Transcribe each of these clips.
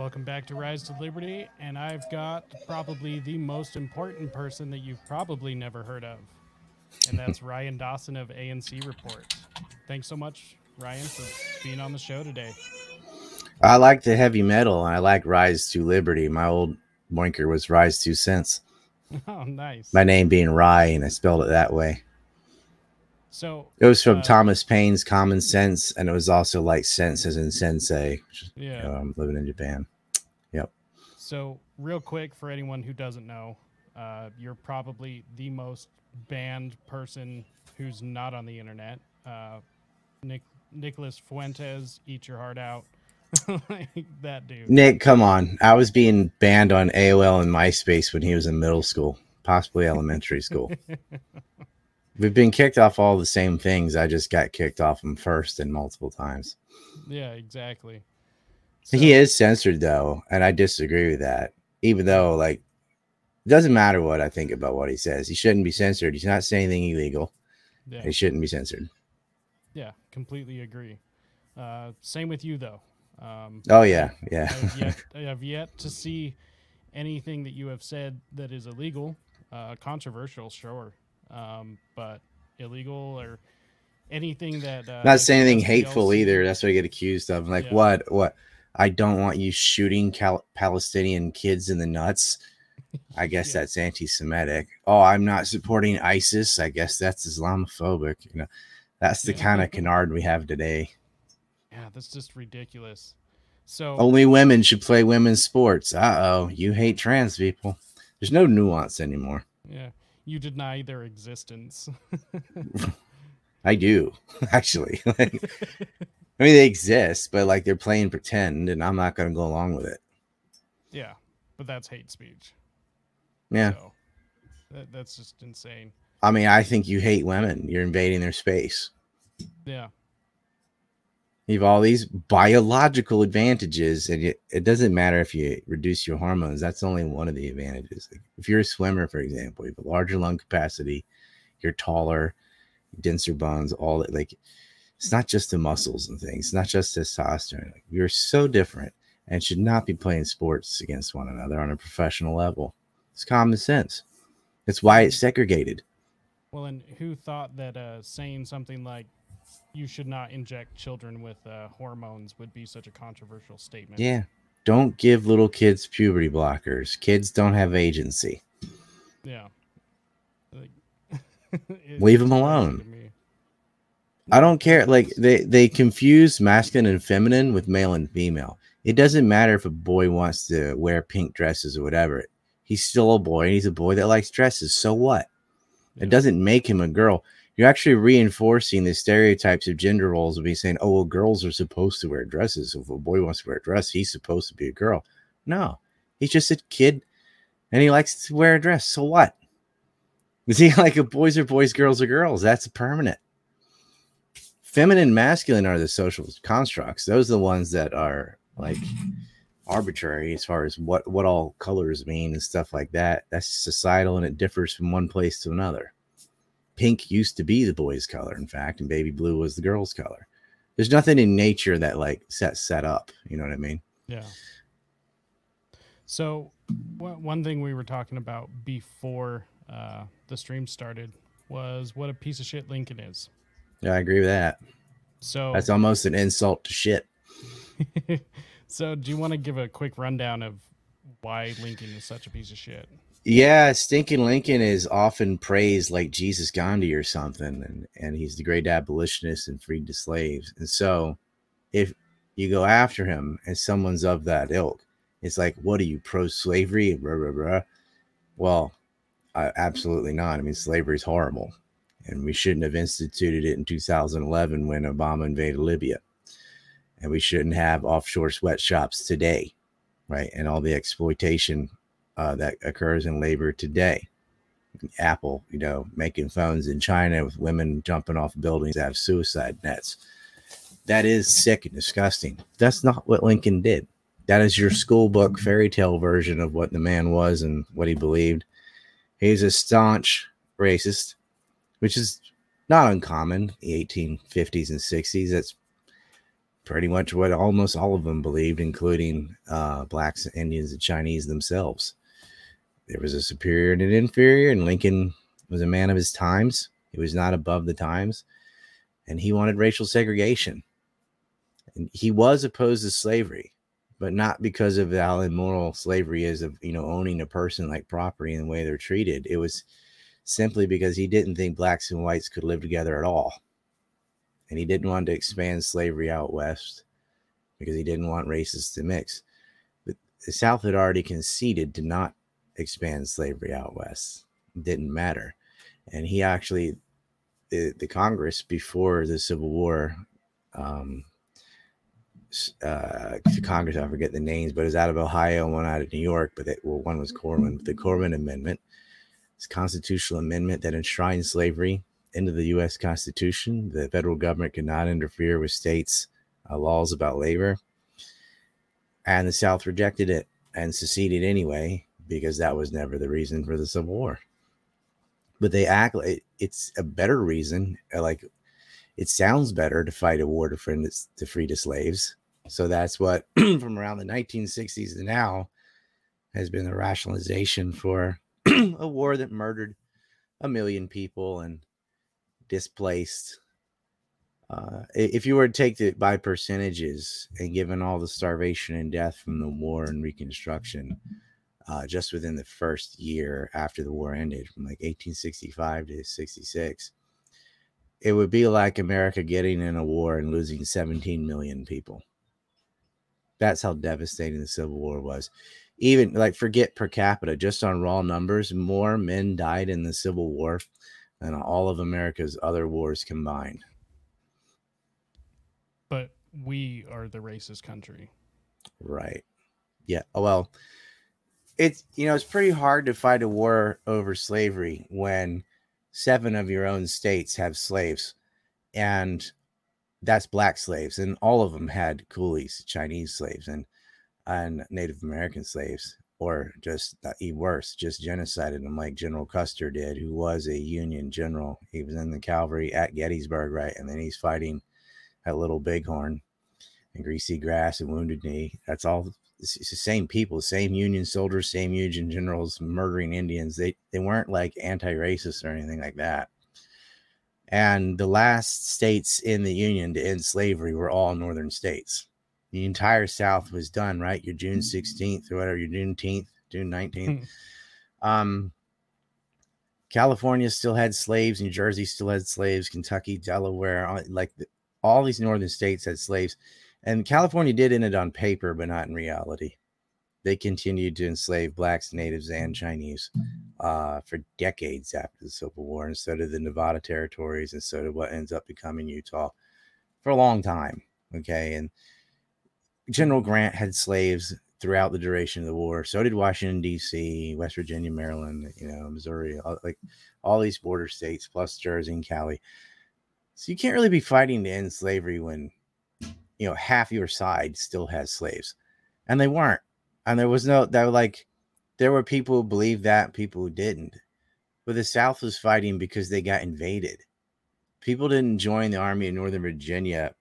Welcome back to Rise to Liberty, and I've got probably the most important person that you've probably never heard of, and that's Ryan Dawson of ANC Report. Thanks so much, Ryan, for being on the show today. I like the heavy metal, and I like Rise to Liberty. My old boinker was Rise 2 cents. Oh, nice. My name being Ryan, I spelled it that way. So it was from Thomas Paine's Common Sense, and it was also like sense as in sensei, which is, yeah, living in Japan. Yep. So real quick, for anyone who doesn't know, you're probably the most banned person who's not on the internet. Nicholas Fuentes, eat your heart out. Like that dude. Nick, come on. I was being banned on AOL and MySpace when he was in middle school, possibly elementary school. We've been kicked off all the same things. I just got kicked off them first and multiple times. Yeah, exactly. So, he is censored, though, and I disagree with that. Even though, like, it doesn't matter what I think about what he says. He shouldn't be censored. He's not saying anything illegal. Yeah. He shouldn't be censored. Yeah, completely agree. Same with you, though. Oh, yeah, yeah. I have yet to see anything that you have said that is illegal, controversial, sure. But illegal or anything that not saying anything hateful either. That's what I get accused of. I'm like, yeah. What? I don't want you shooting Palestinian kids in the nuts. I guess yeah. That's anti-Semitic. Oh, I'm not supporting ISIS. I guess that's Islamophobic. You know, that's the kind of canard we have today. Yeah, that's just ridiculous. So only women should play women's sports. Uh-oh, you hate trans people. There's no nuance anymore. Yeah. You deny their existence. I do, actually. Like, I mean, they exist, but like they're playing pretend, and I'm not going to go along with it. Yeah, but that's hate speech. Yeah, so, that's just insane. I mean, I think you hate women. You're invading their space. Yeah. You have all these biological advantages, and it doesn't matter if you reduce your hormones. That's only one of the advantages. Like if you're a swimmer, for example, you have a larger lung capacity, you're taller, denser bones, all that. Like, it's not just the muscles and things. It's not just testosterone. Like, you're so different and should not be playing sports against one another on a professional level. It's common sense. That's why it's segregated. Well, and who thought that saying something like, you should not inject children with hormones would be such a controversial statement. Yeah. Don't give little kids puberty blockers. Kids don't have agency. Yeah. Leave them alone. I don't care. Like they confuse masculine and feminine with male and female. It doesn't matter if a boy wants to wear pink dresses or whatever. He's still a boy, and he's a boy that likes dresses. So what? Yeah. It doesn't make him a girl. You're actually reinforcing the stereotypes of gender roles of being saying, oh, well, girls are supposed to wear dresses. If a boy wants to wear a dress, he's supposed to be a girl. No, he's just a kid and he likes to wear a dress. So what? Is he like a boys are boys, girls are girls? That's permanent. Feminine, masculine are the social constructs. Those are the ones that are like arbitrary as far as what all colors mean and stuff like that. That's societal, and it differs from one place to another. Pink used to be the boy's color, in fact, and baby blue was the girl's color. There's nothing in nature that like sets that up. You know what I mean? Yeah. So one thing we were talking about before the stream started was what a piece of shit Lincoln is. Yeah, I agree with that. So that's almost an insult to shit. So do you want to give a quick rundown of why Lincoln is such a piece of shit? Yeah, stinking Lincoln is often praised like Jesus Gandhi or something, and he's the great abolitionist and freed the slaves. And so if you go after him and someone's of that ilk, it's like, what are you, pro-slavery? Blah, blah, blah. Well, absolutely not. I mean, slavery is horrible, and we shouldn't have instituted it in 2011 when Obama invaded Libya, and we shouldn't have offshore sweatshops today, right, and all the exploitation that occurs in labor today. Apple, you know, making phones in China with women jumping off buildings that have suicide nets. That is sick and disgusting. That's not what Lincoln did. That is your school book fairy tale version of what the man was and what he believed. He's a staunch racist, which is not uncommon in the 1850s and 60s. That's pretty much what almost all of them believed, including blacks, Indians, and Chinese themselves. There was a superior and an inferior, and Lincoln was a man of his times. He was not above the times, and he wanted racial segregation. And he was opposed to slavery, but not because of how immoral slavery is of, you know, owning a person like property and the way they're treated. It was simply because he didn't think blacks and whites could live together at all. And he didn't want to expand slavery out west because he didn't want races to mix. But the South had already conceded to not expand slavery out west. It didn't matter. And he actually, the Congress before the Civil War, to Congress, I forget the names, but it was out of Ohio and one out of New York, but one was Corwin, the Corwin Amendment. It's a constitutional amendment that enshrined slavery into the U.S. Constitution. The federal government could not interfere with states' laws about labor. And the South rejected it and seceded anyway, because that was never the reason for the Civil War. But they act like it's a better reason. Like, it sounds better to fight a war to free the slaves. So that's what, from around the 1960s to now, has been the rationalization for a war that murdered 1 million people and displaced. If you were to take it by percentages and given all the starvation and death from the war and Reconstruction, just within the first year after the war ended, from like 1865 to 66, it would be like America getting in a war and losing 17 million people. That's how devastating the Civil War was. Even like, forget per capita, just on raw numbers, more men died in the Civil War and all of America's other wars combined. But we are the racist country. Right. Yeah. Well, it's, you know, it's pretty hard to fight a war over slavery when 7 of your own states have slaves, and that's black slaves. And all of them had coolies, Chinese slaves, and Native American slaves. Or just even worse, just genocided them like General Custer did, who was a Union general. He was in the cavalry at Gettysburg, right? And then he's fighting at Little Bighorn and Greasy Grass and Wounded Knee. That's all. It's the same people, same Union soldiers, same Union generals murdering Indians. They weren't like anti-racist or anything like that. And the last states in the Union to end slavery were all northern states. The entire South was done, right? Your June 16th or whatever, your Juneteenth, June 19th. California still had slaves. New Jersey still had slaves. Kentucky, Delaware, all these northern states had slaves. And California did end it on paper, but not in reality. They continued to enslave blacks, natives, and Chinese for decades after the Civil War. And so did the Nevada territories, and so did what ends up becoming Utah for a long time. Okay. And General Grant had slaves throughout the duration of the war. So did Washington, D.C., West Virginia, Maryland, Missouri, all these border states, plus Jersey and Cali. So you can't really be fighting to end slavery when, half your side still has slaves. And they weren't. And there were people who believed that, people who didn't. But the South was fighting because they got invaded. People didn't join the army in Northern Virginia,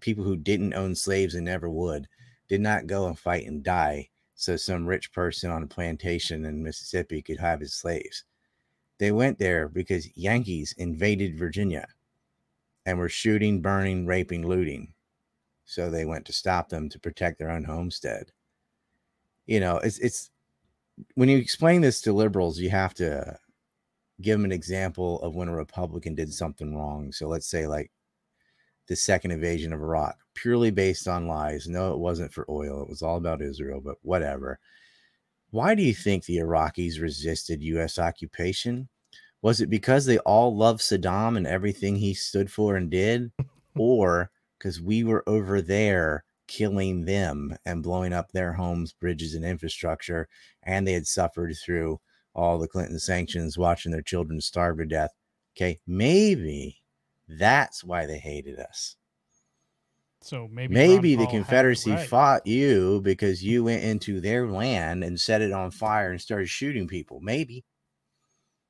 people who didn't own slaves and never would, did not go and fight and die so some rich person on a plantation in Mississippi could have his slaves. They went there because Yankees invaded Virginia and were shooting, burning, raping, looting. So they went to stop them to protect their own homestead. It's when you explain this to liberals, you have to give them an example of when a Republican did something wrong. So let's say like the second invasion of Iraq, purely based on lies. No, it wasn't for oil. It was all about Israel, but whatever. Why do you think the Iraqis resisted U.S. occupation? Was it because they all loved Saddam and everything he stood for and did? Or because we were over there killing them and blowing up their homes, bridges, and infrastructure, and they had suffered through all the Clinton sanctions, watching their children starve to death? Okay, maybe that's why they hated us. So maybe the Confederacy fought you because you went into their land and set it on fire and started shooting people. Maybe.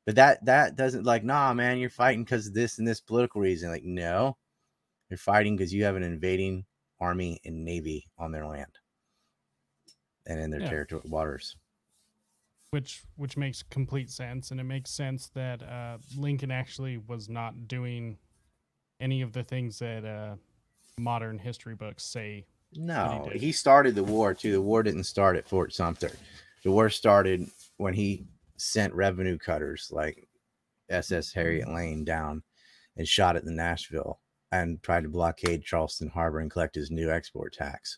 But that doesn't, you're fighting because of this and this political reason. Like, no, You're fighting because you have an invading army and navy on their land and in their territory waters. Which makes complete sense, and it makes sense that Lincoln actually was not doing any of the things that modern history books say. No, he started the war too. The war didn't start at Fort Sumter. The war started when he sent revenue cutters like SS Harriet Lane down and shot at the Nashville and tried to blockade Charleston Harbor and collect his new export tax,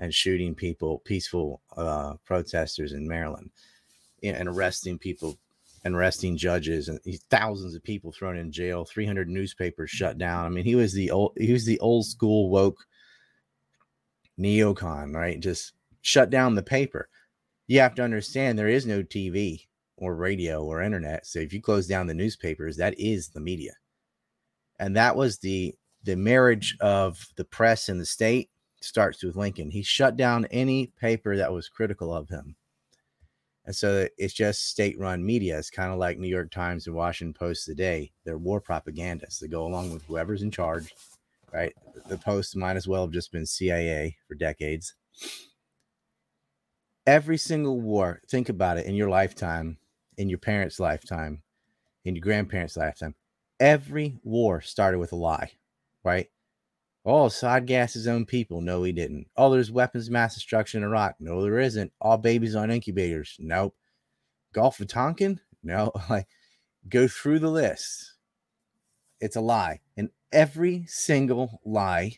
and shooting people, peaceful protesters in Maryland, and arresting people and arresting judges, and thousands of people thrown in jail, 300 newspapers shut down. I mean, he was the old school woke neocon, right? Just shut down the paper. You have to understand there is no TV or radio or internet. So if you close down the newspapers, that is the media. And that was the marriage of the press and the state starts with Lincoln. He shut down any paper that was critical of him. And so it's just state-run media. It's kind of like New York Times and Washington Post today. They're war propagandists. They go along with whoever's in charge, right? The Post might as well have just been CIA for decades. Every single war, think about it, in your lifetime, in your parents' lifetime, in your grandparents' lifetime, every war started with a lie, right? Oh, Assad gassed his own people. No, he didn't. Oh, there's weapons of mass destruction in Iraq. No, there isn't. All babies on incubators. Nope. Gulf of Tonkin? No. Like, go through the list. It's a lie. And every single lie,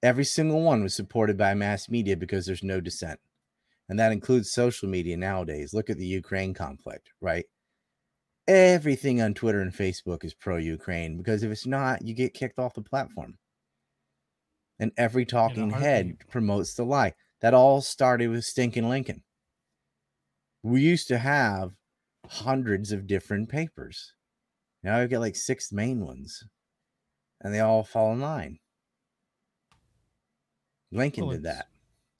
every single one was supported by mass media because there's no dissent. And that includes social media nowadays. Look at the Ukraine conflict, right? Everything on Twitter and Facebook is pro-Ukraine because if it's not, you get kicked off the platform. And every talking head promotes the lie. That all started with stinking Lincoln. We used to have hundreds of different papers. Now we've got like 6 main ones. And they all fall in line. Lincoln did that.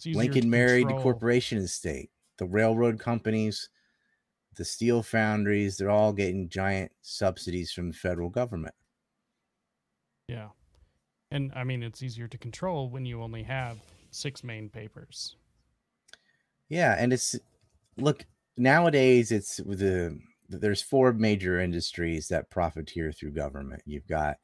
Lincoln married the corporation state. The railroad companies, the steel foundries, they're all getting giant subsidies from the federal government. Yeah. And, I mean, it's easier to control when you only have 6 main papers. Yeah, and it's... Look, nowadays, it's there's 4 major industries that profiteer through government. You've got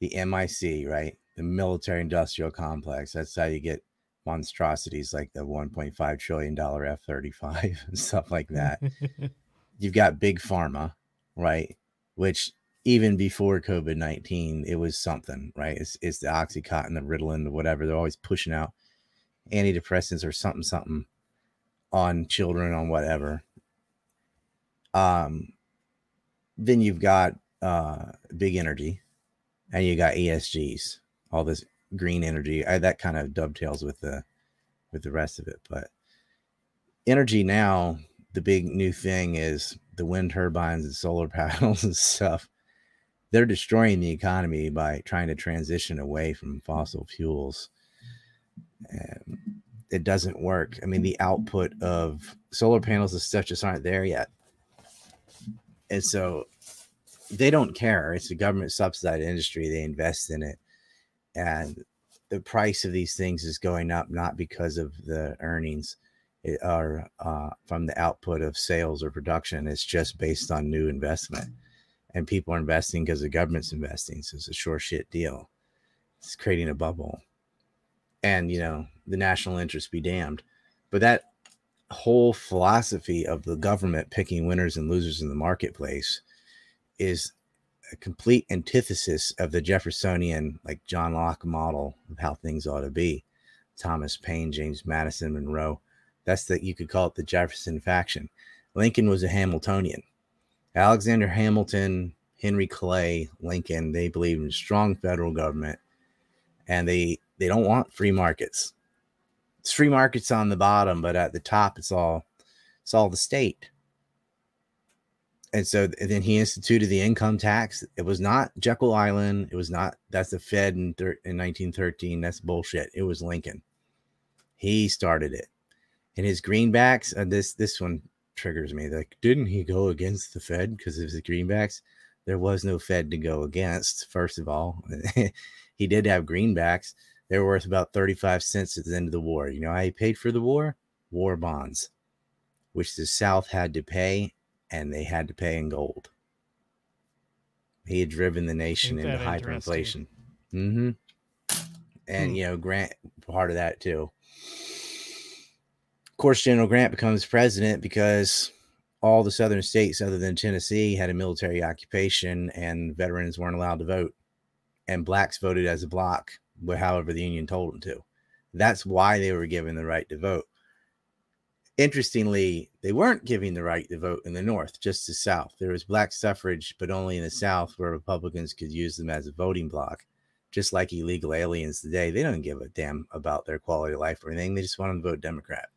the MIC, right? The military-industrial complex. That's how you get monstrosities like the $1.5 trillion F-35 and stuff like that. You've got Big Pharma, right? Which... Even before COVID-19, it was something, right? It's the Oxycontin, the Ritalin, the whatever. They're always pushing out antidepressants or something on children, on whatever. Then you've got big energy, and you got ESGs, all this green energy. That kind of dovetails with the rest of it. But energy now, the big new thing is the wind turbines and solar panels and stuff. They're destroying the economy by trying to transition away from fossil fuels. And it doesn't work. I mean, the output of solar panels and stuff just aren't there yet. And so they don't care. It's a government subsidized industry. They invest in it. And the price of these things is going up, not because of the earnings or from the output of sales or production. It's just based on new investment. And people are investing because the government's investing. So it's a sure shit deal. It's creating a bubble. And, you know, the national interest be damned. But that whole philosophy of the government picking winners and losers in the marketplace is a complete antithesis of the Jeffersonian, like John Locke model of how things ought to be. Thomas Paine, James Madison, Monroe. You could call it the Jefferson faction. Lincoln was a Hamiltonian. Alexander Hamilton, Henry Clay, Lincoln, they believe in a strong federal government, and they don't want free markets. It's free markets on the bottom, but at the top, it's all the state. And so then he instituted the income tax. It was not Jekyll Island. It was not, that's the Fed in 1913. That's bullshit. It was Lincoln. He started it. And his greenbacks, this one triggers me. Like, didn't he go against the Fed because of his greenbacks? There was no Fed to go against, first of all. He did have greenbacks. They were worth about 35 cents at the end of the war. You know how he paid for the war? War bonds, which the South had to pay, and they had to pay in gold. He had driven the nation into hyperinflation. Mm-hmm. And, you know, Grant, part of that too. Of course, General Grant becomes president because all the southern states other than Tennessee had a military occupation and veterans weren't allowed to vote. And blacks voted as a block, however the Union told them to. That's why they were given the right to vote. Interestingly, they weren't giving the right to vote in the North, just the South. There was black suffrage, but only in the South where Republicans could use them as a voting block. Just like illegal aliens today, they don't give a damn about their quality of life or anything. They just want them to vote Democrat.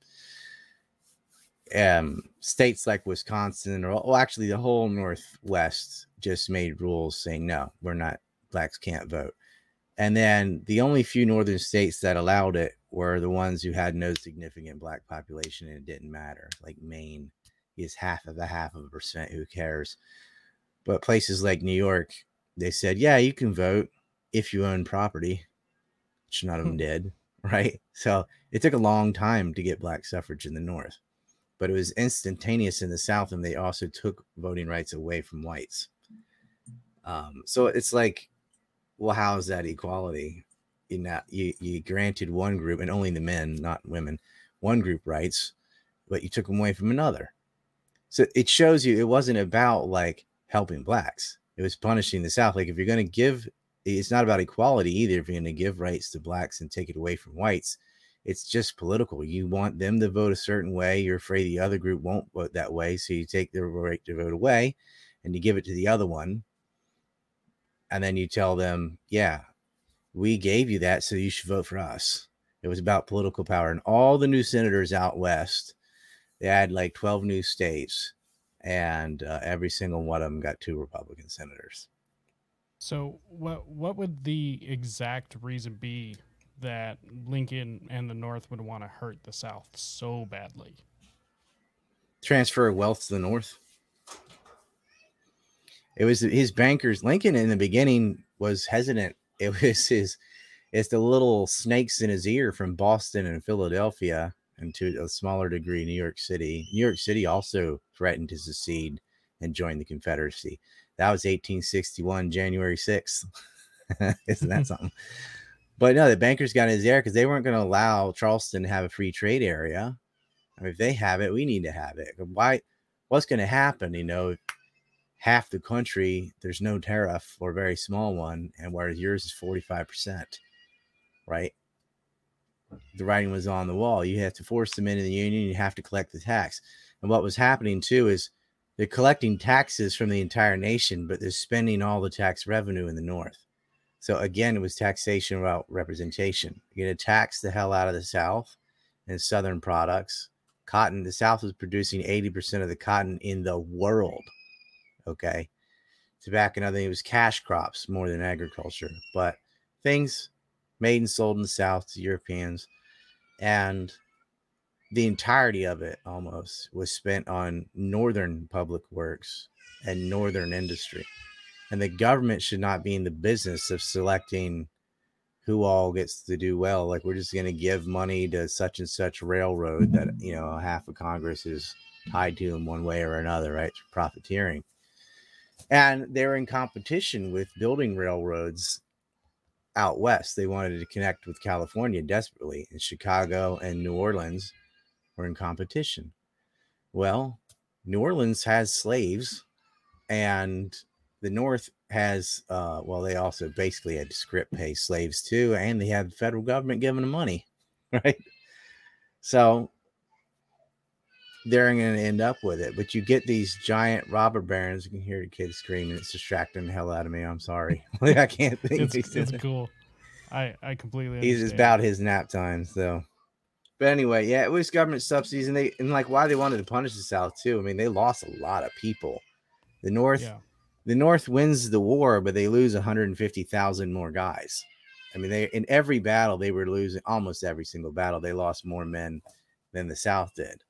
States like Wisconsin, or actually the whole Northwest, just made rules saying, no, we're not, blacks can't vote. And then the only few northern states that allowed it were the ones who had no significant black population, and it didn't matter. Like Maine is half of a percent. Who cares? But places like New York, they said, yeah, you can vote if you own property, which none of them did, right? So it took a long time to get black suffrage in the North, but it was instantaneous in the South, and they also took voting rights away from whites. So it's like, well, how is that equality? You granted one group, and only the men, not women, one group rights, but you took them away from another. So it shows you it wasn't about like helping blacks. It was punishing the South. Like if you're going to give, it's not about equality either. If you're going to give rights to blacks and take it away from whites, it's just political. You want them to vote a certain way. You're afraid the other group won't vote that way. So you take their right to vote away and you give it to the other one. And then you tell them, yeah, we gave you that, so you should vote for us. It was about political power. And all the new senators out West, they had like 12 new states, and every single one of them got 2 Republican senators. So what would the exact reason be that Lincoln and the North would want to hurt the South so badly? Transfer wealth to the North. It was his bankers. Lincoln in the beginning was hesitant. It's the little snakes in his ear from Boston and Philadelphia, and to a smaller degree, New York City. New York City also threatened to secede and join the Confederacy. That was 1861, January 6th. Isn't that something? But no, the bankers got in his ear because they weren't going to allow Charleston to have a free trade area. I mean, if they have it, we need to have it. Why? What's going to happen? You know, half the country, there's no tariff or a very small one, and whereas yours is 45%, right? The writing was on the wall. You have to force them into the Union. You have to collect the tax. And what was happening too is they're collecting taxes from the entire nation, but they're spending all the tax revenue in the North. So again, it was taxation without representation. You're going to tax the hell out of the South and Southern products. Cotton, the South was producing 80% of the cotton in the world. Okay. Tobacco, another thing, it was cash crops more than agriculture, but things made and sold in the South to Europeans. And the entirety of it almost was spent on Northern public works and Northern industry. And the government should not be in the business of selecting who all gets to do well. Like, we're just going to give money to such and such railroad that, you know, half of Congress is tied to in one way or another, right? It's profiteering. And they're in competition with building railroads out West. They wanted to connect with California desperately, and Chicago and New Orleans were in competition. Well, New Orleans has slaves, and the North has, well, they also basically had to script pay slaves too, and they had the federal government giving them money, right? So they're going to end up with it. But you get these giant robber barons. You can hear the kids screaming. It's distracting the hell out of me. I'm sorry. I can't think. It's cool. I completely understand. He's about his nap time. So, but anyway, yeah, it was government subsidies, and why they wanted to punish the South too. I mean, they lost a lot of people. The North, yeah. The North wins the war, but they lose 150,000 more guys. I mean, they in every battle they were losing. Almost every single battle, they lost more men than the South did.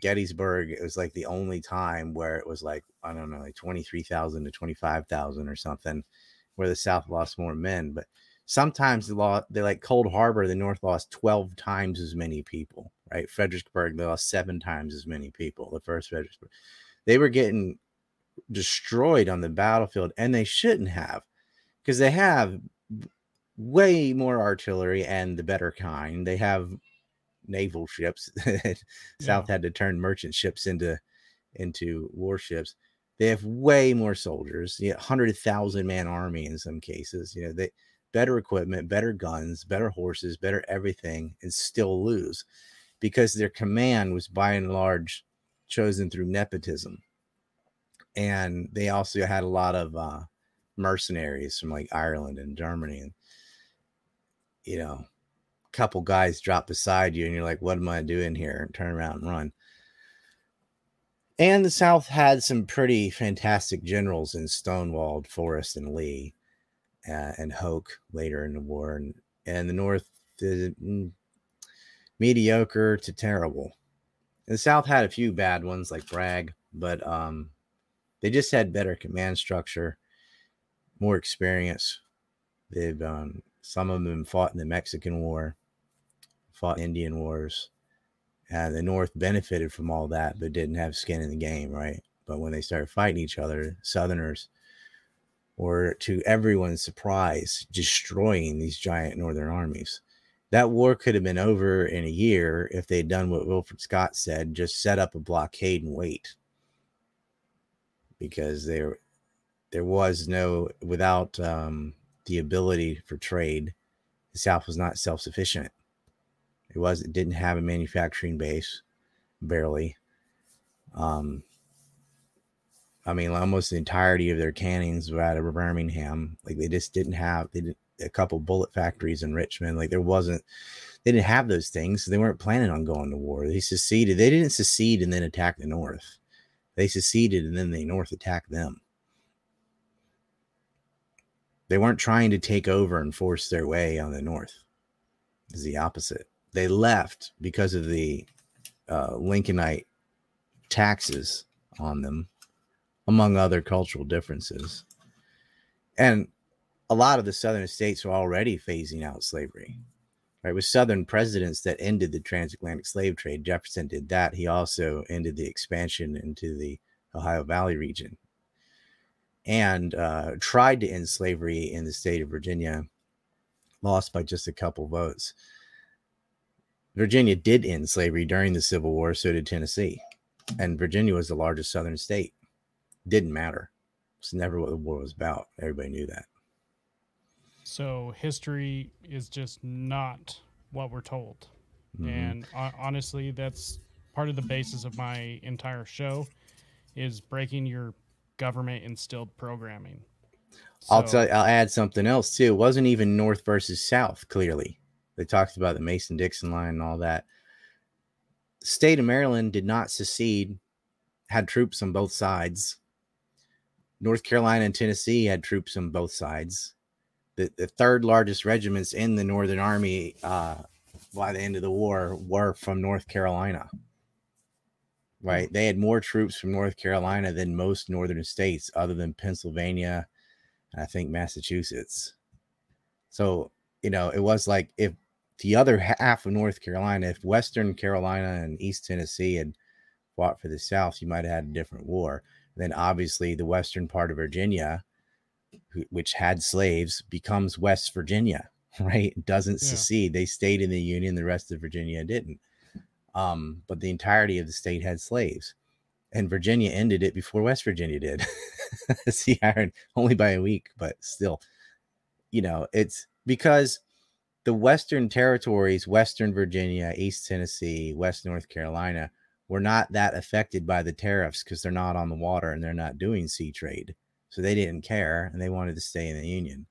Gettysburg, it was like the only time where it was like, I don't know, like 23,000 to 25,000 or something. where the South lost more men, but sometimes they like Cold Harbor, the North lost 12 times as many people, right? Fredericksburg, they lost 7 times as many people. The first Fredericksburg, they were getting destroyed on the battlefield, and they shouldn't have, because they have way more artillery and the better kind. They have naval ships. South had to turn merchant ships into warships. They have way more soldiers, 100,000 man army in some cases. They better equipment, better guns, better horses, better everything, and still lose because their command was by and large chosen through nepotism. And they also had a lot of mercenaries from like Ireland and Germany, and a couple guys drop beside you and you're like, what am I doing here? And turn around and run. And the South had some pretty fantastic generals in Stonewall, Forrest, and Lee, and Hoke later in the war. And the North is mediocre to terrible. And the South had a few bad ones like Bragg, but they just had better command structure, more experience. They've some of them fought in the Mexican War, fought Indian wars. The North benefited from all that, but didn't have skin in the game, right? But when they started fighting each other, Southerners were, to everyone's surprise, destroying these giant Northern armies. That war could have been over in a year if they'd done what Wilfred Scott said, just set up a blockade and wait. Because there was no, without the ability for trade, the South was not self-sufficient. It didn't have a manufacturing base, barely. Almost the entirety of their cannons were out of Birmingham. Like they just didn't have a couple bullet factories in Richmond. Like they didn't have those things. So they weren't planning on going to war. They seceded. They didn't secede and then attack the North. They seceded and then the North attacked them. They weren't trying to take over and force their way on the North. It's the opposite. They left because of the Lincolnite taxes on them, among other cultural differences. And a lot of the southern states were already phasing out slavery. Right? With southern presidents that ended the transatlantic slave trade, Jefferson did that. He also ended the expansion into the Ohio Valley region and tried to end slavery in the state of Virginia, lost by just a couple votes. Virginia did end slavery during the Civil War, so did Tennessee. And Virginia was the largest southern state. Didn't matter. It's never what the war was about. Everybody knew that. So history is just not what we're told. Mm-hmm. And honestly, that's part of the basis of my entire show is breaking your government instilled programming. So, I'll add something else too. It wasn't even North versus South, clearly. They talked about the Mason-Dixon line and all that. The state of Maryland did not secede, had troops on both sides. North Carolina and Tennessee had troops on both sides. The third largest regiments in the Northern Army by the end of the war were from North Carolina. Right? They had more troops from North Carolina than most northern states, other than Pennsylvania and I think Massachusetts. So, it was like if the other half of North Carolina, if Western Carolina and East Tennessee had fought for the South, you might have had a different war. And then obviously the western part of Virginia, which had slaves, becomes West Virginia, right? It doesn't secede. They stayed in the Union. The rest of Virginia didn't. But the entirety of the state had slaves. And Virginia ended it before West Virginia did. See, only by a week, but still, it's because the Western territories, Western Virginia, East Tennessee, West North Carolina, were not that affected by the tariffs because they're not on the water and they're not doing sea trade. So they didn't care and they wanted to stay in the Union.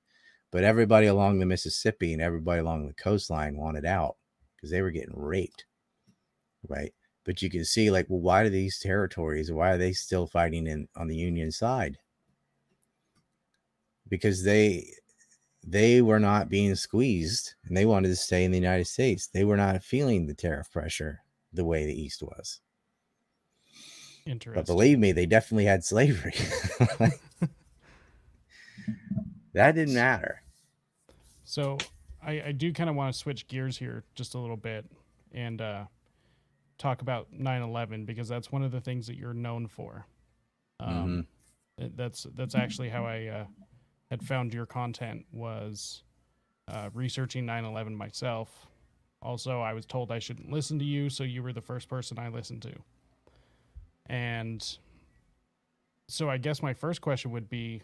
But everybody along the Mississippi and everybody along the coastline wanted out because they were getting raped, right? But you can see why do these territories, why are they still fighting on the Union side? Because they were not being squeezed and they wanted to stay in the United States. They were not feeling the tariff pressure the way the East was. Interesting. But believe me, they definitely had slavery. That didn't matter. So I do kind of want to switch gears here just a little bit and talk about 9/11, because that's one of the things that you're known for. That's actually how I had found your content, was researching 9/11 myself. Also, I was told I shouldn't listen to you, so you were the first person I listened to. And so I guess my first question would be,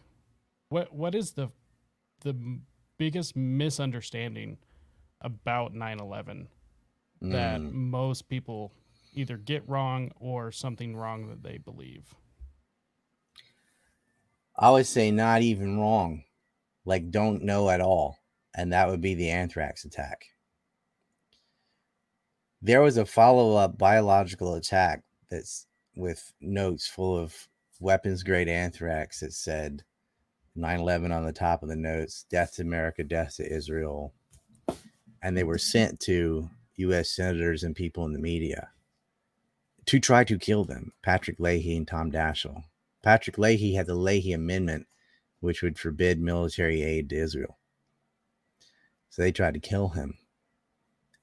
what is the biggest misunderstanding about 9/11 that most people either get wrong or something wrong that they believe? I would say not even wrong, like don't know at all. And that would be the anthrax attack. There was a follow-up biological attack that's with notes full of weapons-grade anthrax that said 9/11 on the top of the notes, death to America, death to Israel. And they were sent to U.S. senators and people in the media to try to kill them, Patrick Leahy and Tom Daschle. Patrick Leahy had the Leahy Amendment, which would forbid military aid to Israel. So they tried to kill him.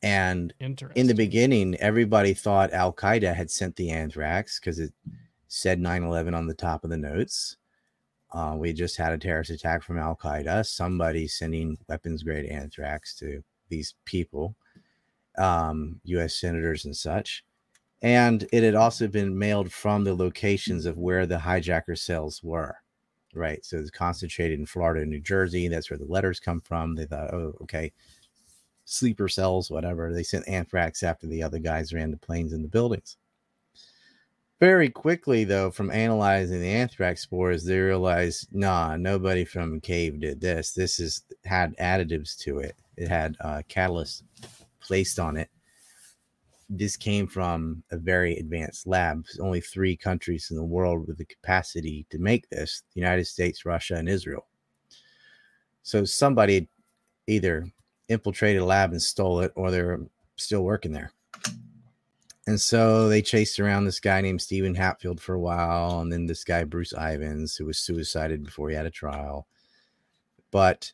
And in the beginning, everybody thought Al-Qaeda had sent the anthrax because it said 9/11 on the top of the notes. We just had a terrorist attack from Al-Qaeda, somebody sending weapons-grade anthrax to these people, U.S. senators and such. And it had also been mailed from the locations of where the hijacker cells were, right? So it's concentrated in Florida and New Jersey. That's where the letters come from. They thought, oh, okay, sleeper cells, whatever. They sent anthrax after the other guys ran the planes and the buildings. Very quickly, though, from analyzing the anthrax spores, they realized, nah, nobody from Cave did this. This is had additives to it. It had catalysts placed on it. This came from a very advanced lab. There's only three countries in the world with the capacity to make this: the United States, Russia, and Israel. So somebody either infiltrated a lab and stole it, or they're still working there. And so they chased around this guy named Stephen Hatfield for a while, and then this guy, Bruce Ivins, who was suicided before he had a trial. But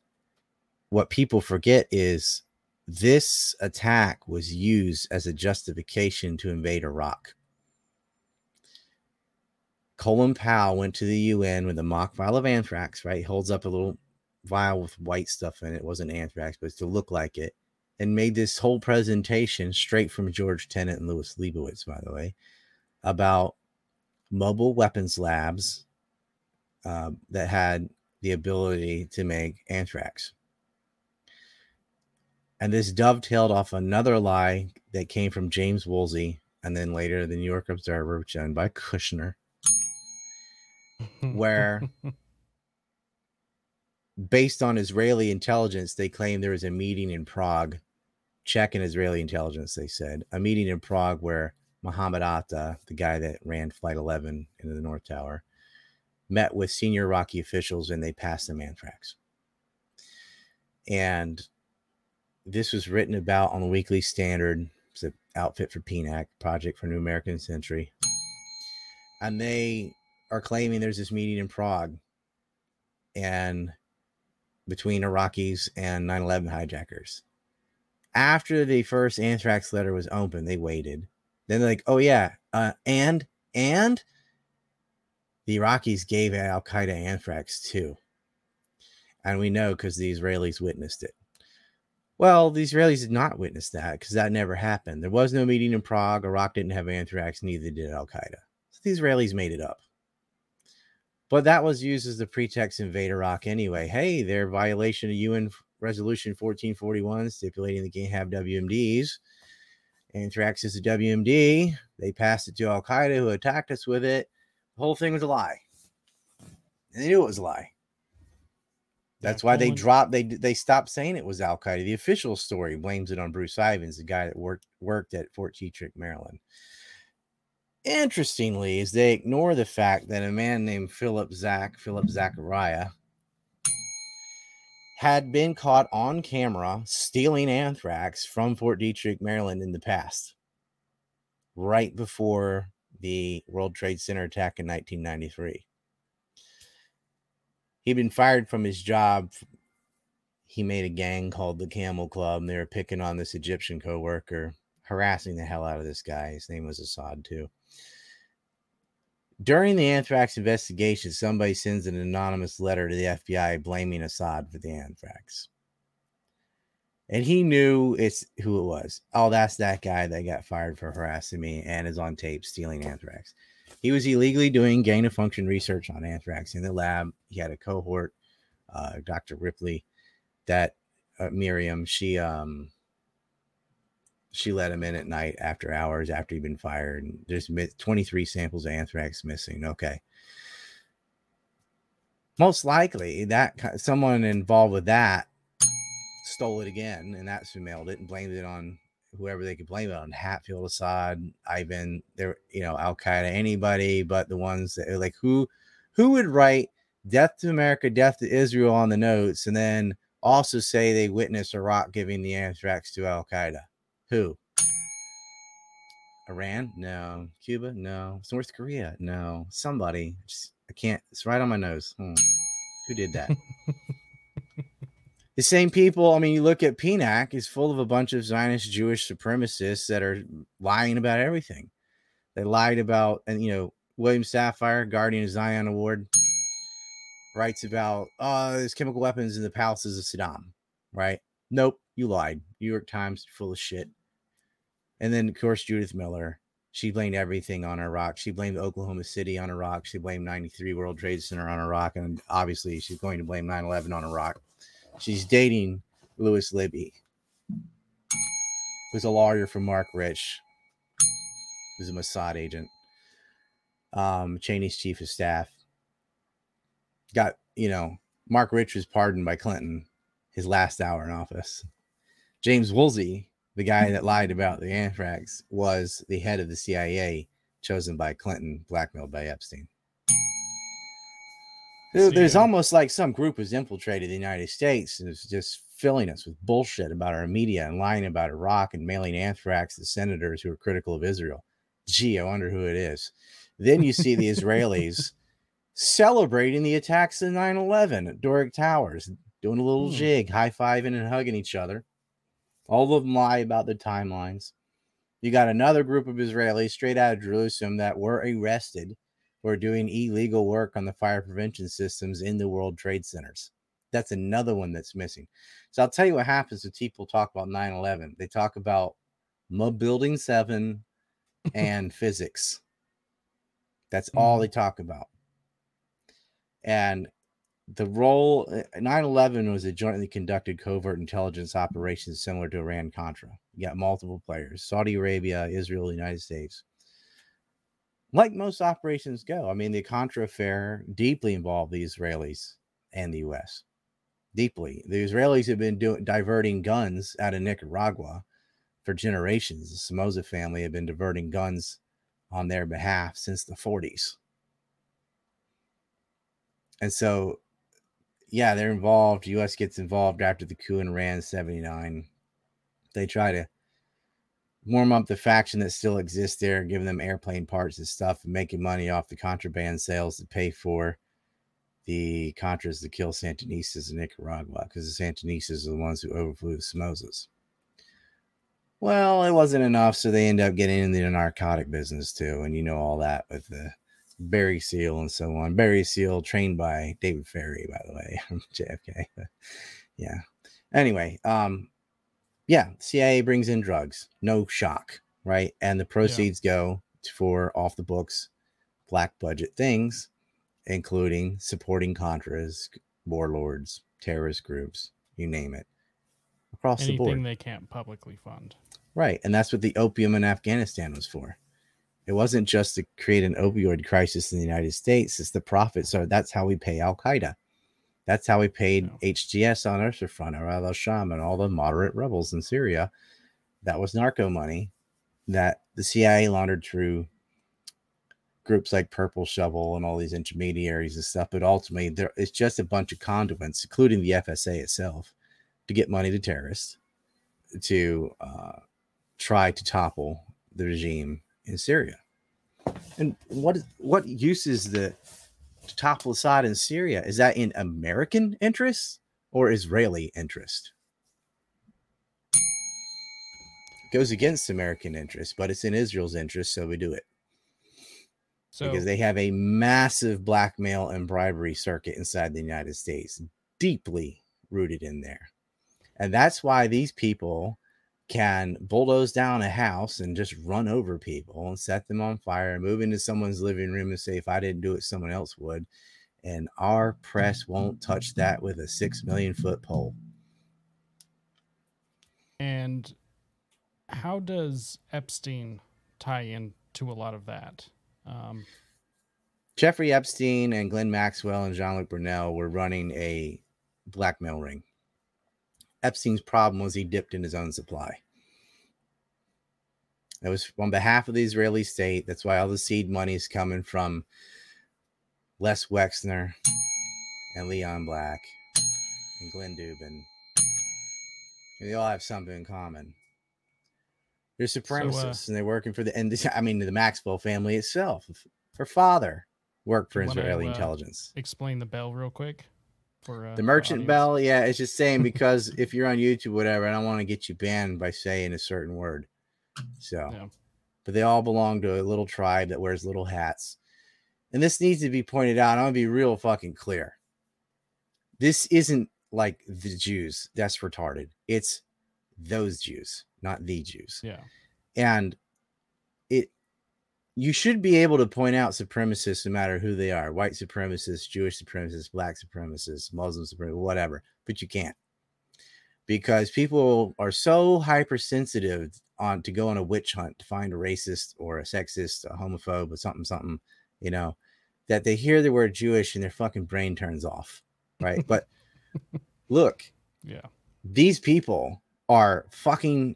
what people forget is this attack was used as a justification to invade Iraq. Colin Powell went to the UN with a mock vial of anthrax, right? He holds up a little vial with white stuff in it. It wasn't anthrax, but it's to look like it. And made this whole presentation straight from George Tenet and Louis Leibowitz, by the way, about mobile weapons labs that had the ability to make anthrax. And this dovetailed off another lie that came from James Woolsey, and then later the New York Observer, which owned by Kushner, where based on Israeli intelligence, they claimed there was a meeting in Prague, Czech and Israeli intelligence, they said, a meeting in Prague where Mohammed Atta, the guy that ran Flight 11 into the North Tower, met with senior Iraqi officials, and they passed them anthrax. And this was written about on the Weekly Standard. It's an outfit for PNAC, Project for New American Century. And they are claiming there's this meeting in Prague and between Iraqis and 9/11 hijackers. After the first anthrax letter was opened, they waited. Then they're like, oh yeah, and the Iraqis gave Al-Qaeda anthrax too. And we know because the Israelis witnessed it. Well, the Israelis did not witness that because that never happened. There was no meeting in Prague. Iraq didn't have anthrax. Neither did Al-Qaeda. So the Israelis made it up. But that was used as the pretext to invade Iraq anyway. Hey, their violation of UN Resolution 1441 stipulating they can't have WMDs. Anthrax is a WMD. They passed it to Al-Qaeda, who attacked us with it. The whole thing was a lie. And they knew it was a lie. That's why they dropped. They stopped saying it was Al Qaeda. The official story blames it on Bruce Ivins, the guy that worked at Fort Detrick, Maryland. Interestingly, is they ignore the fact that a man named Philip Zachariah, had been caught on camera stealing anthrax from Fort Detrick, Maryland, in the past, right before the World Trade Center attack in 1993. He'd been fired from his job. He made a gang called the Camel Club, and they were picking on this Egyptian co-worker, harassing the hell out of this guy. His name was Assad, too. During the anthrax investigation, somebody sends an anonymous letter to the FBI blaming Assad for the anthrax. And he knew it's who it was. Oh, that's that guy that got fired for harassing me and is on tape stealing anthrax. He was illegally doing gain-of-function research on anthrax in the lab. He had a cohort, Dr. Ripley, that Miriam, she let him in at night after hours after he'd been fired. And there's 23 samples of anthrax missing. Okay. Most likely that someone involved with that stole it again, and that mailed it and blamed it on whoever they could blame it on. Hatfield, Assad, Ivan, there, you know, Al Qaeda, anybody but the ones that are like, who would write "Death to America, Death to Israel" on the notes, and then also say they witnessed Iraq giving the anthrax to Al Qaeda? Who? Iran? No. Cuba? No. North Korea? No. Somebody. I can't. It's right on my nose. Who did that? The same people. I mean, you look at PNAC, is full of a bunch of Zionist Jewish supremacists that are lying about everything. They lied about, and you know, William Safire, Guardian of Zion Award, writes about, there's chemical weapons in the palaces of Saddam, right? Nope, you lied. New York Times, full of shit. And then, of course, Judith Miller. She blamed everything on Iraq. She blamed Oklahoma City on Iraq. She blamed 93 World Trade Center on Iraq. And obviously, she's going to blame 9/11 on Iraq. She's dating Louis Libby, who's a lawyer for Mark Rich, who's a Mossad agent, Cheney's chief of staff. Got, you know, Mark Rich was pardoned by Clinton his last hour in office. James Woolsey, the guy that lied about the anthrax, was the head of the CIA, chosen by Clinton, blackmailed by Epstein. There's almost like some group has infiltrated the United States and is just filling us with bullshit about our media and lying about Iraq and mailing anthrax to senators who are critical of Israel. Gee, I wonder who it is. Then you see the Israelis celebrating the attacks of 9/11 at Doric Towers, doing a little jig, high-fiving and hugging each other. All of them lie about the timelines. You got another group of Israelis straight out of Jerusalem that were arrested for doing illegal work on the fire prevention systems in the World Trade Centers. That's another one that's missing. So I'll tell you what happens when people talk about 9/11. They talk about Building 7 and physics. That's all they talk about. And the role, 9/11 was a jointly conducted covert intelligence operation similar to Iran-Contra. You got multiple players, Saudi Arabia, Israel, United States. Like most operations go, I mean, the Contra affair deeply involved the Israelis and the U.S. Deeply. The Israelis have been diverting guns out of Nicaragua for generations. The Somoza family have been diverting guns on their behalf since the 40s. And so, yeah, they're involved. U.S. gets involved after the coup in Iran 79. They try to warm up the faction that still exists there, giving them airplane parts and stuff, and making money off the contraband sales to pay for the Contras to kill Sandinistas in Nicaragua, because the Sandinistas are the ones who overflew the Somozas. Well, it wasn't enough, so they end up getting into the narcotic business too, and you know all that with the Barry Seal and so on. Barry Seal, trained by David Ferry, by the way, JFK. Yeah. Anyway, yeah, CIA brings in drugs. No shock, right? And the proceeds go for off-the-books, black-budget things, including supporting Contras, warlords, terrorist groups, you name it, across the board. Anything they can't publicly fund. Right, and that's what the opium in Afghanistan was for. It wasn't just to create an opioid crisis in the United States. It's the profits. So that's how we pay Al-Qaeda. That's how we paid HTS on Earth Front, or al-Sham, and all the moderate rebels in Syria. That was narco money that the CIA laundered through groups like Purple Shovel and all these intermediaries and stuff. But ultimately, it's just a bunch of conduits, including the FSA itself, to get money to terrorists to try to topple the regime in Syria. And what use is the to topple Assad in Syria, is that in American interest or Israeli interest? It goes against American interest, but it's in Israel's interest, so we do it. So, because they have a massive blackmail and bribery circuit inside the United States, deeply rooted in there. And that's why these people can bulldoze down a house and just run over people and set them on fire and move into someone's living room and say, if I didn't do it, someone else would. And our press won't touch that with a 6 million foot pole. And how does Epstein tie into a lot of that? Jeffrey Epstein and Glenn Maxwell and Jean-Luc Brunel were running a blackmail ring. Epstein's problem was he dipped in his own supply. It was on behalf of the Israeli state. That's why all the seed money is coming from Les Wexner and Leon Black and Glenn Dubin. They all have something in common. They're supremacists, and they're working for the Maxwell family itself. Her father worked for Israeli intelligence. Explain the bell real quick. The merchant bell, yeah, it's just saying because if you're on YouTube, whatever, I don't want to get you banned by saying a certain word. So, yeah. But they all belong to a little tribe that wears little hats. And this needs to be pointed out. I'm going to be real fucking clear. This isn't like the Jews. That's retarded. It's those Jews, not the Jews. Yeah. And you should be able to point out supremacists no matter who they are. White supremacists, Jewish supremacists, black supremacists, Muslim supremacists, whatever. But you can't. Because people are so hypersensitive to go on a witch hunt to find a racist or a sexist, a homophobe, or something, that they hear the word Jewish and their fucking brain turns off. Right? But look. Yeah. These people are fucking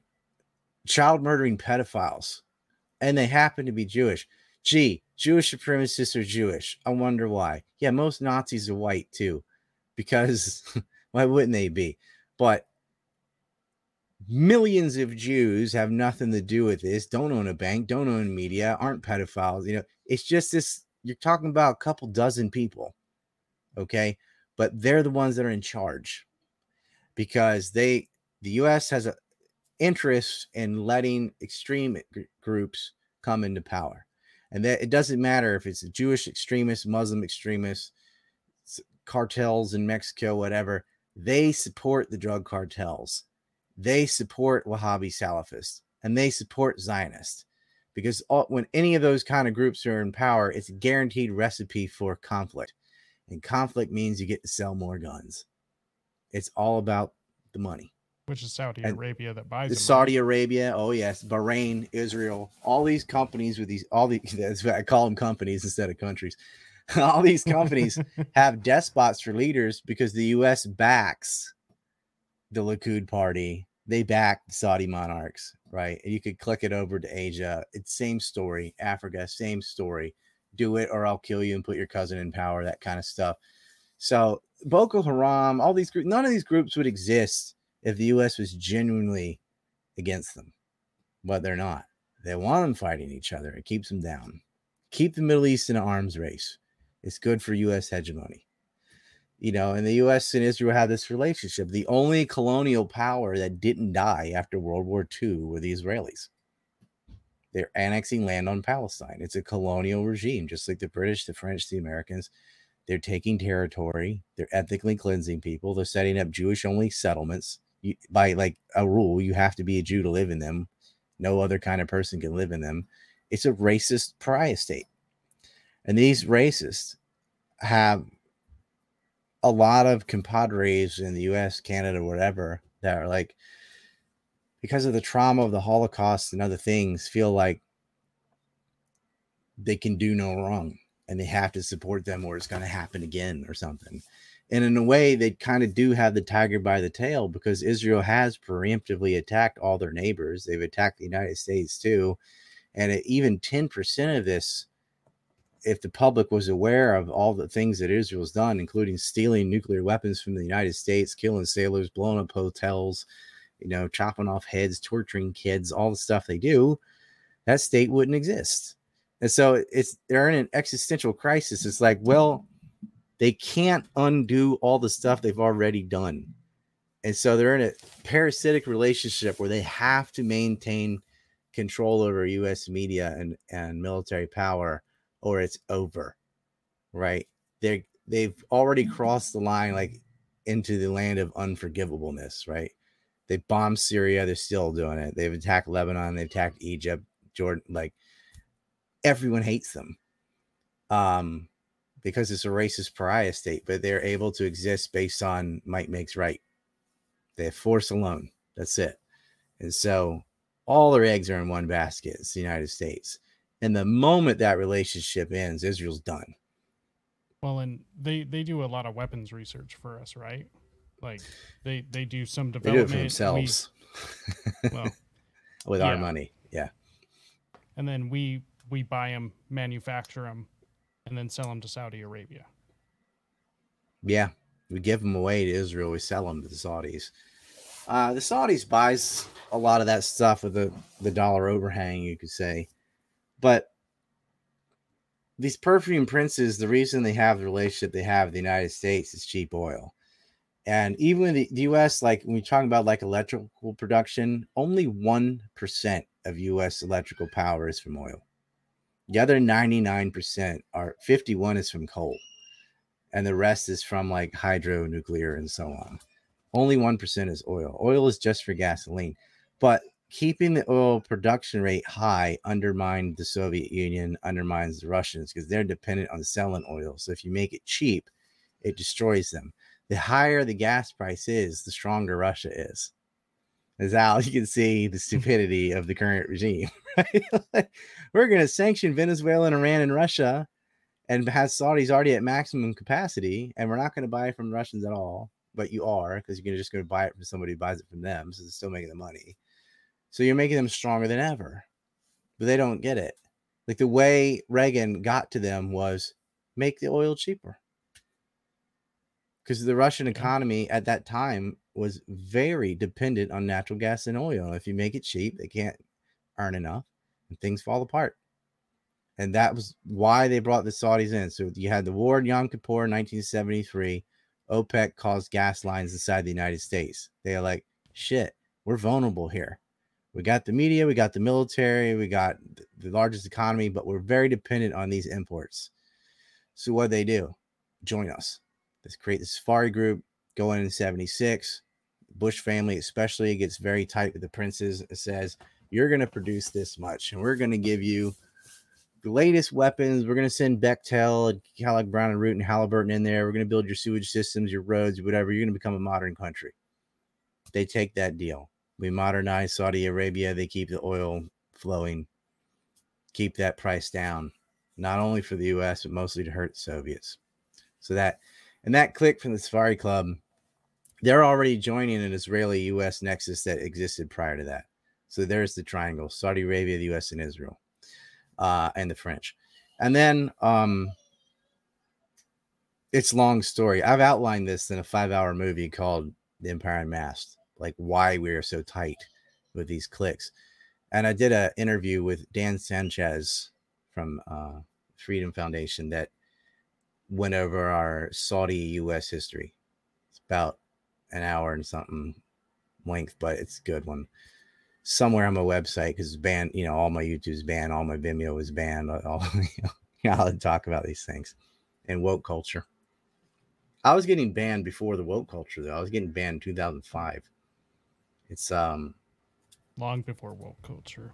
child-murdering pedophiles. And they happen to be Jewish. Gee, Jewish supremacists are Jewish. I wonder why. Yeah, most Nazis are white too, because why wouldn't they be? But millions of Jews have nothing to do with this. Don't own a bank. Don't own media. Aren't pedophiles. It's just this. You're talking about a couple dozen people, okay? But they're the ones that are in charge because the U.S. has interest in letting extreme groups come into power, and that it doesn't matter if it's Jewish extremists, Muslim extremists, cartels in Mexico, whatever. They support the drug cartels, they support Wahhabi Salafists, and they support Zionists, because when any of those kind of groups are in power, it's a guaranteed recipe for conflict, and conflict means you get to sell more guns. It's all about the money. Which is Saudi Arabia that buys it. Saudi Arabia, oh yes, Bahrain, Israel, all these companies I call them companies instead of countries. All these companies have despots for leaders because the U.S. backs the Likud party. They back the Saudi monarchs, right? And you could click it over to Asia. It's same story. Africa, same story. Do it or I'll kill you and put your cousin in power, that kind of stuff. So Boko Haram, all these groups, none of these groups would exist if the U.S. was genuinely against them, but they're not. They want them fighting each other. It keeps them down. Keep the Middle East in an arms race. It's good for U.S. hegemony. And the U.S. and Israel have this relationship. The only colonial power that didn't die after World War II were the Israelis. They're annexing land on Palestine. It's a colonial regime, just like the British, the French, the Americans. They're taking territory. They're ethnically cleansing people. They're setting up Jewish-only settlements. By like a rule, you have to be a Jew to live in them. No other kind of person can live in them. It's a racist pariah state. And these racists have a lot of compadres in the U.S., Canada, whatever, that are like, because of the trauma of the Holocaust and other things, feel like they can do no wrong and they have to support them or it's going to happen again or something. And in a way, they kind of do have the tiger by the tail because Israel has preemptively attacked all their neighbors. They've attacked the United States, too. And even 10% of this, if the public was aware of all the things that Israel's done, including stealing nuclear weapons from the United States, killing sailors, blowing up hotels, chopping off heads, torturing kids, all the stuff they do, that state wouldn't exist. And so they're in an existential crisis. It's like, well, They can't undo all the stuff they've already done. And so they're in a parasitic relationship where they have to maintain control over U.S. media and military power, or it's over, right? They've already crossed the line, like, into the land of unforgivableness, right? They bombed Syria. They're still doing it. They've attacked Lebanon. They've attacked Egypt, Jordan. Like, everyone hates them because it's a racist pariah state, but they're able to exist based on might makes right. They have force alone. That's it. And so all their eggs are in one basket. It's the United States. And the moment that relationship ends, Israel's done. Well, and they do a lot of weapons research for us, right? Like they do some development. They do it for themselves. With our money. Yeah. And then we buy them, manufacture them, and then sell them to Saudi Arabia. Yeah. We give them away to Israel. We sell them to the Saudis. The Saudis buys a lot of that stuff with the dollar overhang, you could say. But these perfume princes, the reason they have the relationship they have with the United States is cheap oil. And even in the U.S., like when we talk about like electrical production, only 1% of U.S. electrical power is from oil. The other 99% are 51 is from coal. And the rest is from like hydro, nuclear, and so on. Only 1% is oil. Oil is just for gasoline. But keeping the oil production rate high undermined the Soviet Union, undermines the Russians because they're dependent on selling oil. So if you make it cheap, it destroys them. The higher the gas price is, the stronger Russia is. As Al, you can see the stupidity of the current regime. Right? We're going to sanction Venezuela and Iran and Russia and has Saudi's already at maximum capacity, and we're not going to buy it from Russians at all, but you are, because you're just going to buy it from somebody who buys it from them, so they're still making the money. So you're making them stronger than ever, but they don't get it. Like the way Reagan got to them was make the oil cheaper, because the Russian economy at that time was very dependent on natural gas and oil. If you make it cheap, they can't earn enough, and things fall apart. And that was why they brought the Saudis in. So you had the war in Yom Kippur in 1973. OPEC caused gas lines inside the United States. They are like, shit, we're vulnerable here. We got the media, we got the military, we got the largest economy, but we're very dependent on these imports. So what do? Join us. Let's create the Safari Group, go in 76. Bush family especially gets very tight with the princes. It says, you're going to produce this much, and we're going to give you the latest weapons. We're going to send Bechtel and Kellogg Brown and Root and Halliburton in there. We're going to build your sewage systems, your roads, whatever. You're going to become a modern country. They take that deal. We modernize Saudi Arabia. They keep the oil flowing, keep that price down, not only for the U.S., but mostly to hurt Soviets. So that click from the Safari Club, they're already joining an Israeli-U.S. nexus that existed prior to that. So there's the triangle, Saudi Arabia, the U.S., and Israel. And the French. And then it's long story. I've outlined this in a 5-hour movie called The Empire Unmasked, like why we are so tight with these cliques. And I did an interview with Dan Sanchez from Freedom Foundation that went over our Saudi U.S. history. It's about an hour and something length, but it's a good one. Somewhere on my website, because it's banned, you know, all my YouTube's banned, all my Vimeo is banned, all, you know, I'll talk about these things and woke culture. I was getting banned before the woke culture, though. I was getting banned in 2005. It's long before woke culture.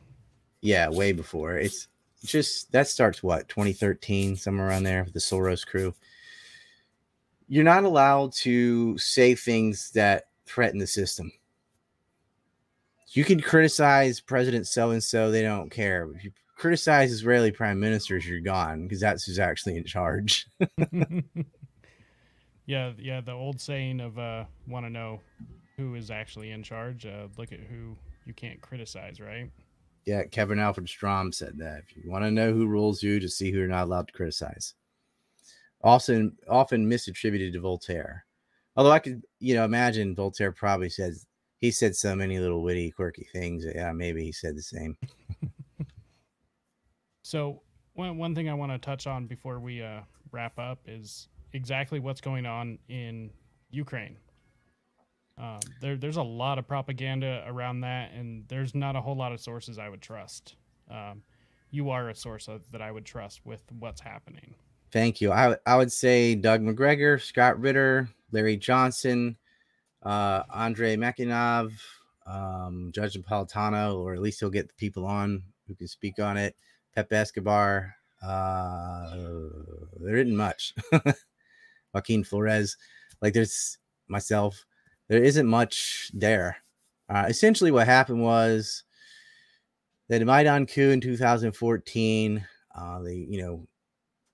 Yeah, way before. It's just that starts what 2013, somewhere around there, with the Soros crew. You're not allowed to say things that threaten the system. You can criticize President so-and-so, they don't care. If you criticize Israeli prime ministers, you're gone, because that's who's actually in charge. yeah, the old saying of want to know who is actually in charge, look at who you can't criticize, right? Yeah, Kevin Alfred Strom said that. If you want to know who rules you, to see who you're not allowed to criticize. Also, often misattributed to Voltaire. Although I could, you know, imagine Voltaire probably says, he said so many little witty, quirky things. Yeah, maybe he said the same. So one thing I want to touch on before we wrap up is exactly what's going on in Ukraine. There's a lot of propaganda around that, and there's not a whole lot of sources I would trust. You are a source that I would trust with what's happening. Thank you. I would say Doug McGregor, Scott Ritter, Larry Johnson, Andrei Makinov, Judge Napolitano, or at least he'll get the people on who can speak on it. Pep Escobar. There isn't much. Joaquin Flores. Like, there's myself. There isn't much there. Essentially what happened was that in Maidan coup in 2014,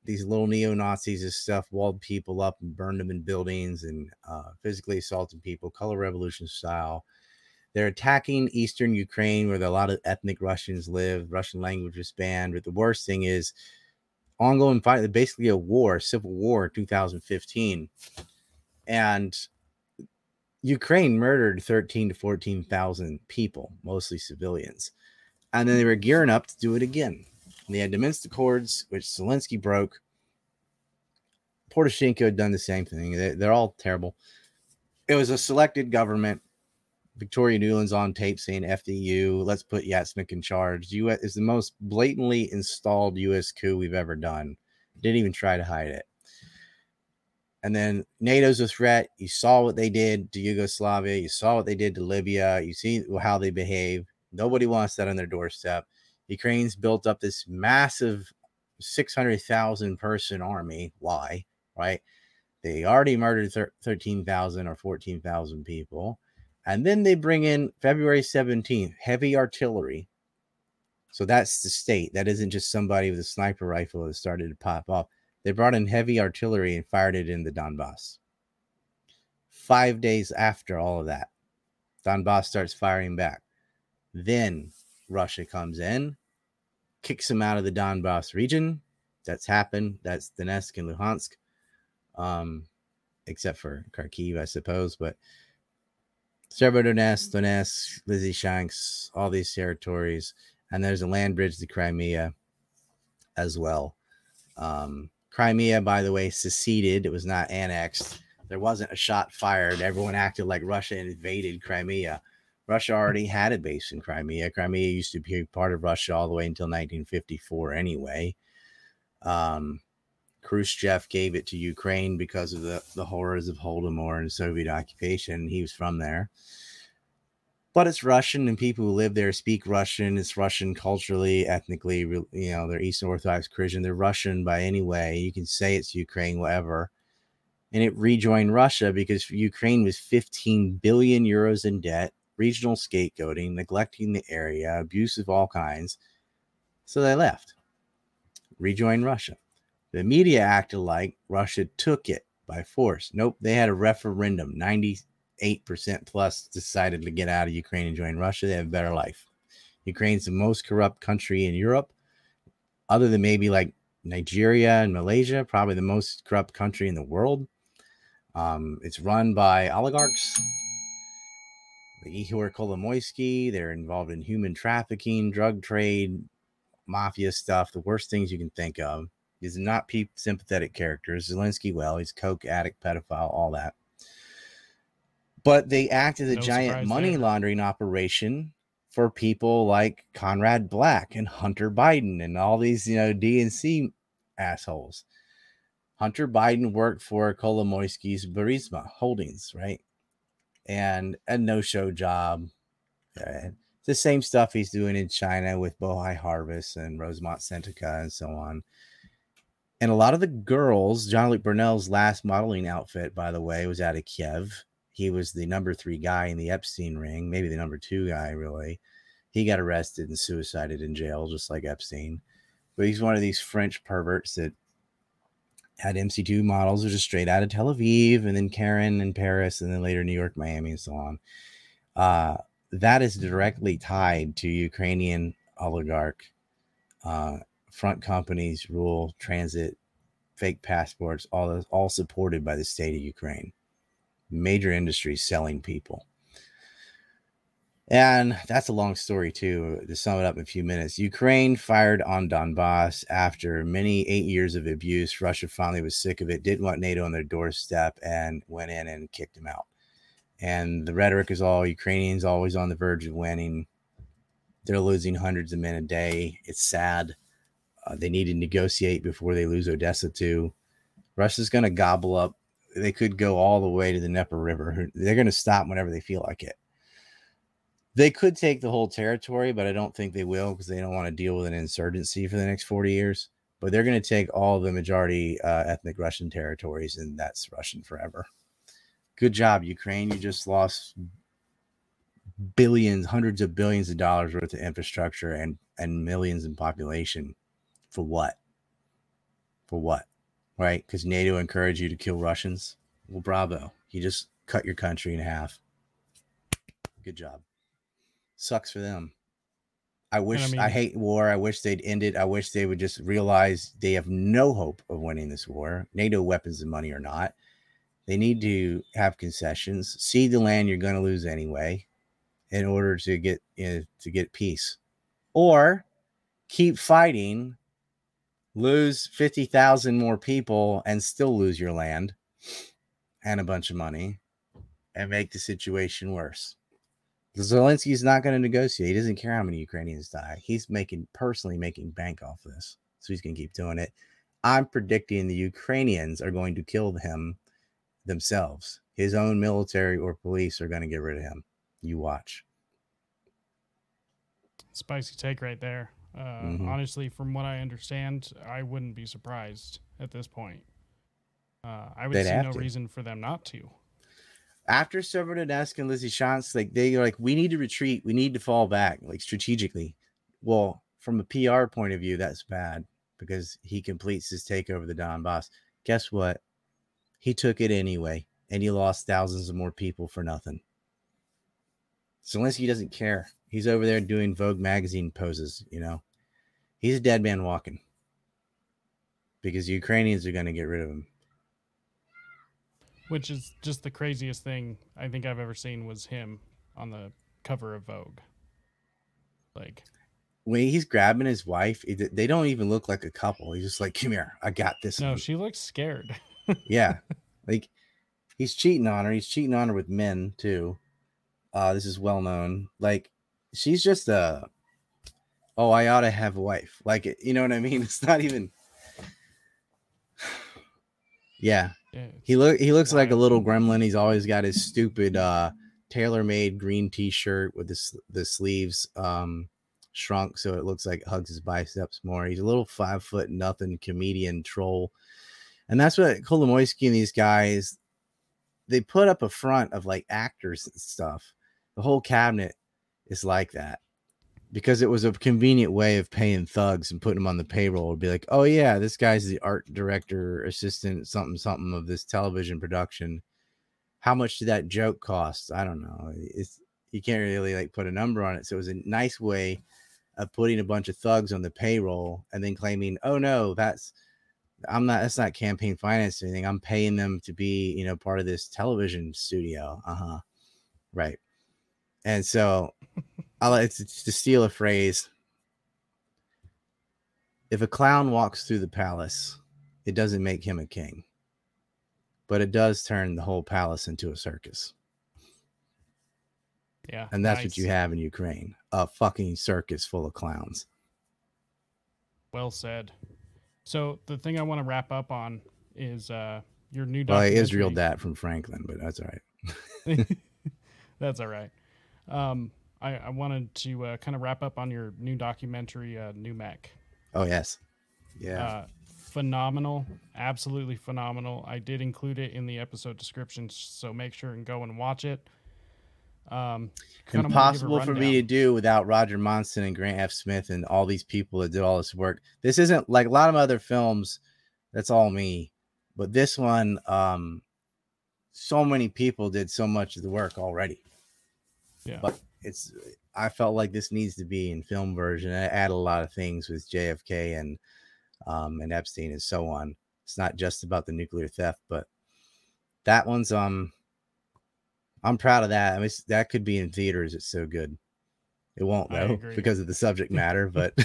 these little neo-Nazis and stuff walled people up and burned them in buildings and physically assaulted people, color revolution style. They're attacking eastern Ukraine, where a lot of ethnic Russians live. Russian language was banned. But the worst thing is ongoing fight, basically a war, civil war, 2015. And Ukraine murdered 13 to 14,000 people, mostly civilians. And then they were gearing up to do it again. And they had the Minsk Accords, which Zelensky broke. Poroshenko had done the same thing. They're all terrible. It was a selected government. Victoria Nuland's on tape saying FDU, let's put Yatsenyuk in charge. U.S. is the most blatantly installed U.S. coup we've ever done. Didn't even try to hide it. And then NATO's a threat. You saw what they did to Yugoslavia. You saw what they did to Libya. You see how they behave. Nobody wants that on their doorstep. Ukraine's built up this massive 600,000 person army. Why? Right? They already murdered 13,000 or 14,000 people. And then they bring in February 17th, heavy artillery. So that's the state. That isn't just somebody with a sniper rifle that started to pop off. They brought in heavy artillery and fired it in the Donbass. 5 days after all of that, Donbass starts firing back. Then Russia comes in, kicks them out of the Donbass region. That's happened. That's Donetsk and Luhansk, except for Kharkiv, I suppose. But Severodonetsk, Donetsk, Lysychansk, all these territories. And there's a land bridge to Crimea as well. Crimea, by the way, seceded. It was not annexed. There wasn't a shot fired. Everyone acted like Russia invaded Crimea. Russia already had a base in Crimea. Crimea used to be part of Russia all the way until 1954 anyway. Khrushchev gave it to Ukraine because of the horrors of Holodomor and Soviet occupation. He was from there. But it's Russian, and people who live there speak Russian. It's Russian culturally, ethnically. They're Eastern Orthodox Christian. They're Russian by any way. You can say it's Ukraine, whatever. And it rejoined Russia because Ukraine was 15 billion euros in debt, regional scapegoating, neglecting the area, abuse of all kinds. So they left. Rejoined Russia. The media acted like Russia took it by force. Nope, they had a referendum. 98% plus decided to get out of Ukraine and join Russia. They have a better life. Ukraine's the most corrupt country in Europe, other than maybe like Nigeria and Malaysia, probably the most corrupt country in the world. It's run by oligarchs. The Ihor Kolomoisky, they're involved in human trafficking, drug trade, mafia stuff, the worst things you can think of. These are not sympathetic characters. Zelensky, well, he's coke addict, pedophile, all that. But they act as a giant money laundering operation for people like Conrad Black and Hunter Biden and all these, DNC assholes. Hunter Biden worked for Kolomoisky's Burisma Holdings, right? And a no-show job. It's the same stuff he's doing in China with Bohai Harvest and Rosemont Sentica and so on. And a lot of the girls, Jean-Luc Brunel's last modeling outfit, by the way, was out of Kiev. He was the number 3 guy in the Epstein ring, maybe the number 2 guy, really. He got arrested and suicided in jail, just like Epstein. But he's one of these French perverts that had MC2 models, which is straight out of Tel Aviv, and then Karen in Paris, and then later New York, Miami, and so on. That is directly tied to Ukrainian oligarch front companies, rule, transit, fake passports, all supported by the state of Ukraine. Major industries selling people. And that's a long story, too, to sum it up in a few minutes. Ukraine fired on Donbass after many 8 years of abuse. Russia finally was sick of it, didn't want NATO on their doorstep, and went in and kicked him out. And the rhetoric is all Ukrainians always on the verge of winning. They're losing hundreds of men a day. It's sad. They need to negotiate before they lose Odessa, too. Russia's going to gobble up. They could go all the way to the Dnieper River. They're going to stop whenever they feel like it. They could take the whole territory, but I don't think they will because they don't want to deal with an insurgency for the next 40 years. But they're going to take all the majority ethnic Russian territories, and that's Russian forever. Good job, Ukraine. You just lost billions, hundreds of billions of dollars worth of infrastructure and millions in population. For what? For what? Right? Because NATO encouraged you to kill Russians? Well, bravo. You just cut your country in half. Good job. Sucks for them. I hate war. I wish they'd end it. I wish they would just realize they have no hope of winning this war. NATO weapons and money or not. They need to have concessions, cede the land you're going to lose anyway in order to get peace. Or keep fighting, lose 50,000 more people and still lose your land and a bunch of money and make the situation worse. Zelensky's not going to negotiate. He doesn't care how many Ukrainians die. He's personally making bank off this. So he's going to keep doing it. I'm predicting the Ukrainians are going to kill him themselves. His own military or police are going to get rid of him. You watch. Spicy take right there. Honestly, from what I understand, I wouldn't be surprised at this point. I would see no reason for them not to. After Severodonetsk and Lysychansk, they're like, we need to retreat. We need to fall back, like strategically. Well, from a PR point of view, that's bad because he completes his takeover of the Donbass. Guess what? He took it anyway, and he lost thousands of more people for nothing. Zelensky doesn't care. He's over there doing Vogue magazine poses, you know. He's a dead man walking because the Ukrainians are going to get rid of him. Which is just the craziest thing I think I've ever seen was him on the cover of Vogue. Like, when he's grabbing his wife, they don't even look like a couple. He's just like, come here, I got this. No, she looks scared. Yeah. Like, he's cheating on her. He's cheating on her with men, too. This is well known. Like, she's just I ought to have a wife. Like, you know what I mean? It's not even... Yeah. He looks like a little gremlin. He's always got his stupid tailor-made green t-shirt with the sleeves shrunk so it looks like it hugs his biceps more. He's a little 5 foot nothing comedian troll. And that's what Kolomoisky and these guys, they put up a front of like actors and stuff. The whole cabinet is like that because it was a convenient way of paying thugs and putting them on the payroll. It'd be like, oh yeah, this guy's the art director, assistant, something of this television production. How much did that joke cost? I don't know. You can't really like put a number on it. So it was a nice way of putting a bunch of thugs on the payroll and then claiming, oh no, that's not campaign finance or anything. I'm paying them to be, you know, part of this television studio. Uh-huh. Right. And so to steal a phrase, if a clown walks through the palace, it doesn't make him a king, but it does turn the whole palace into a circus. Yeah. And that's what you have in Ukraine, a fucking circus full of clowns. Well said. So the thing I want to wrap up on is your new documentary. Well, I Israeled that from Franklin, but that's all right. That's all right. I wanted to kind of wrap up on your new documentary, New Mech. Oh, yes. Yeah. Phenomenal. Absolutely phenomenal. I did include it in the episode description, so make sure and go and watch it. Impossible for me to do without Roger Monson and Grant F. Smith and all these people that did all this work. This isn't like a lot of other films. That's all me. But this one, so many people did so much of the work already. Yeah. But I felt like this needs to be in film version. I add a lot of things with JFK and Epstein and so on. It's not just about the nuclear theft, but that one's I'm proud of that. I mean, that could be in theaters. It's so good. It won't though because of the subject matter, but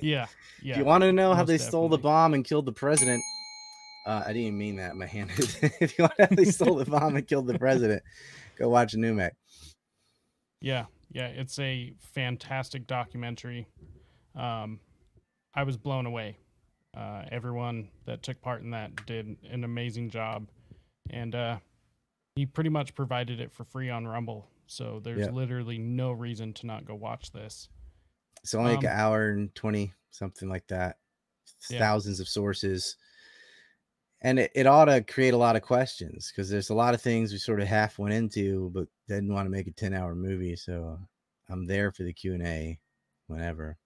yeah. If you want to know how they stole the bomb and killed the president, I didn't mean that in my hand. If you want to know how they stole the bomb and killed the president, go watch Numac. Yeah, it's a fantastic documentary. I was blown away. Everyone that took part in that did an amazing job, and he pretty much provided it for free on Rumble. So there's literally no reason to not go watch this. It's only like an hour and 20, something like that. Thousands of sources. And it ought to create a lot of questions, because there's a lot of things we sort of half went into, but didn't want to make a 10-hour movie. So I'm there for the Q&A whenever.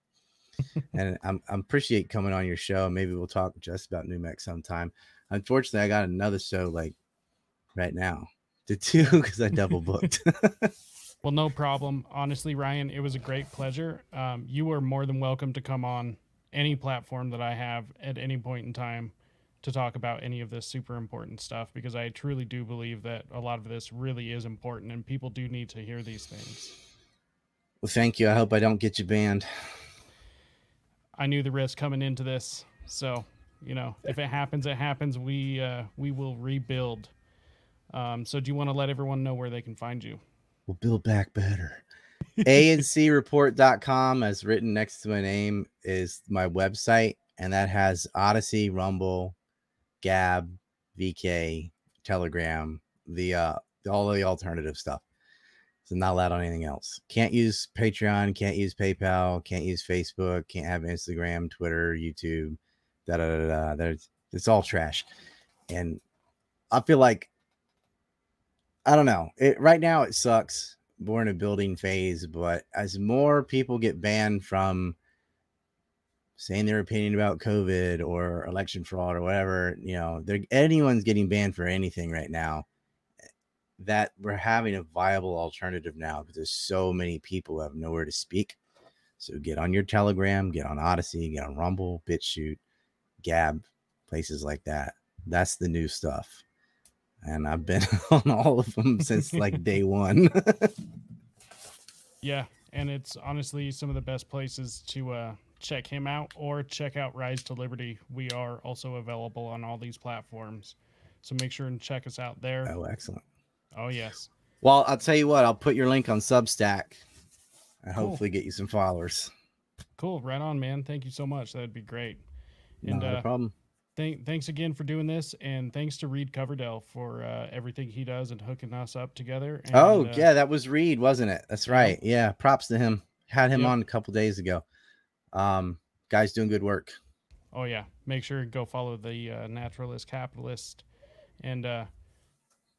And I appreciate coming on your show. Maybe we'll talk just about Numac sometime. Unfortunately, I got another show like right now. To two, because I double booked. Well, no problem. Honestly, Ryan, it was a great pleasure. You are more than welcome to come on any platform that I have at any point in time to talk about any of this super important stuff, because I truly do believe that a lot of this really is important and people do need to hear these things. Well, thank you. I hope I don't get you banned. I knew the risk coming into this. So, you know, if it happens, it happens. We will rebuild. So do you want to let everyone know where they can find you? We'll build back better. ANCReport.com, as written next to my name, is my website. And that has Odyssey, Rumble, Gab, VK, Telegram, all the alternative stuff. So not allowed on anything else. Can't use Patreon, can't use PayPal, can't use Facebook, can't have Instagram, Twitter, YouTube, it's all trash. And I feel like, I don't know. Right now it sucks. We're in a building phase, but as more people get banned from saying their opinion about COVID or election fraud or whatever, you know, anyone's getting banned for anything right now, that we're having a viable alternative now, because there's so many people who have nowhere to speak. So get on your Telegram, get on Odyssey, get on Rumble, BitChute, Gab, places like that. That's the new stuff. And I've been on all of them since like day one. Yeah. And it's honestly some of the best places to check him out, or check out Rise to Liberty. We are also available on all these platforms. So make sure and check us out there. Oh, excellent. Oh, yes. Well, I'll tell you what, I'll put your link on Substack and hopefully get you some followers. Cool. Right on, man. Thank you so much. That'd be great. And, no problem. Thanks again for doing this, and thanks to Reed Coverdell for everything he does and hooking us up together. And, yeah, that was Reed, wasn't it? That's right. Yeah, props to him. Had him on a couple days ago. Guy's doing good work. Oh, yeah. Make sure and go follow the Naturalist Capitalist, and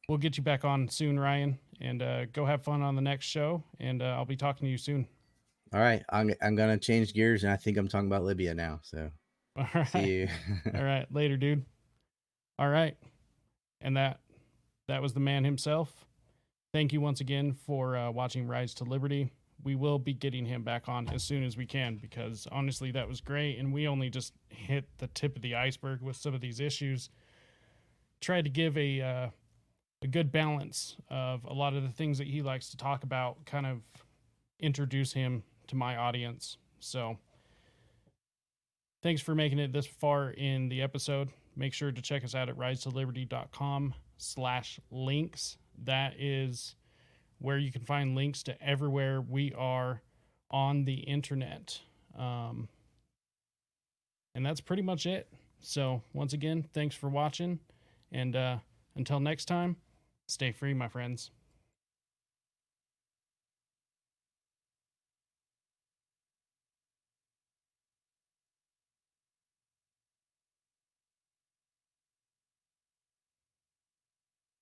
we'll get you back on soon, Ryan, and go have fun on the next show, and I'll be talking to you soon. All right. I'm going to change gears, and I think I'm talking about Libya now, so. All right. See you. All right. Later, dude. All right. And that was the man himself. Thank you once again for watching Rise to Liberty. We will be getting him back on as soon as we can, because honestly, that was great. And we only just hit the tip of the iceberg with some of these issues. Tried to give a good balance of a lot of the things that he likes to talk about, kind of introduce him to my audience. So thanks for making it this far in the episode. Make sure to check us out at risetoliberty.com/links. That is where you can find links to everywhere we are on the internet. And that's pretty much it. So once again, thanks for watching. And until next time, stay free, my friends.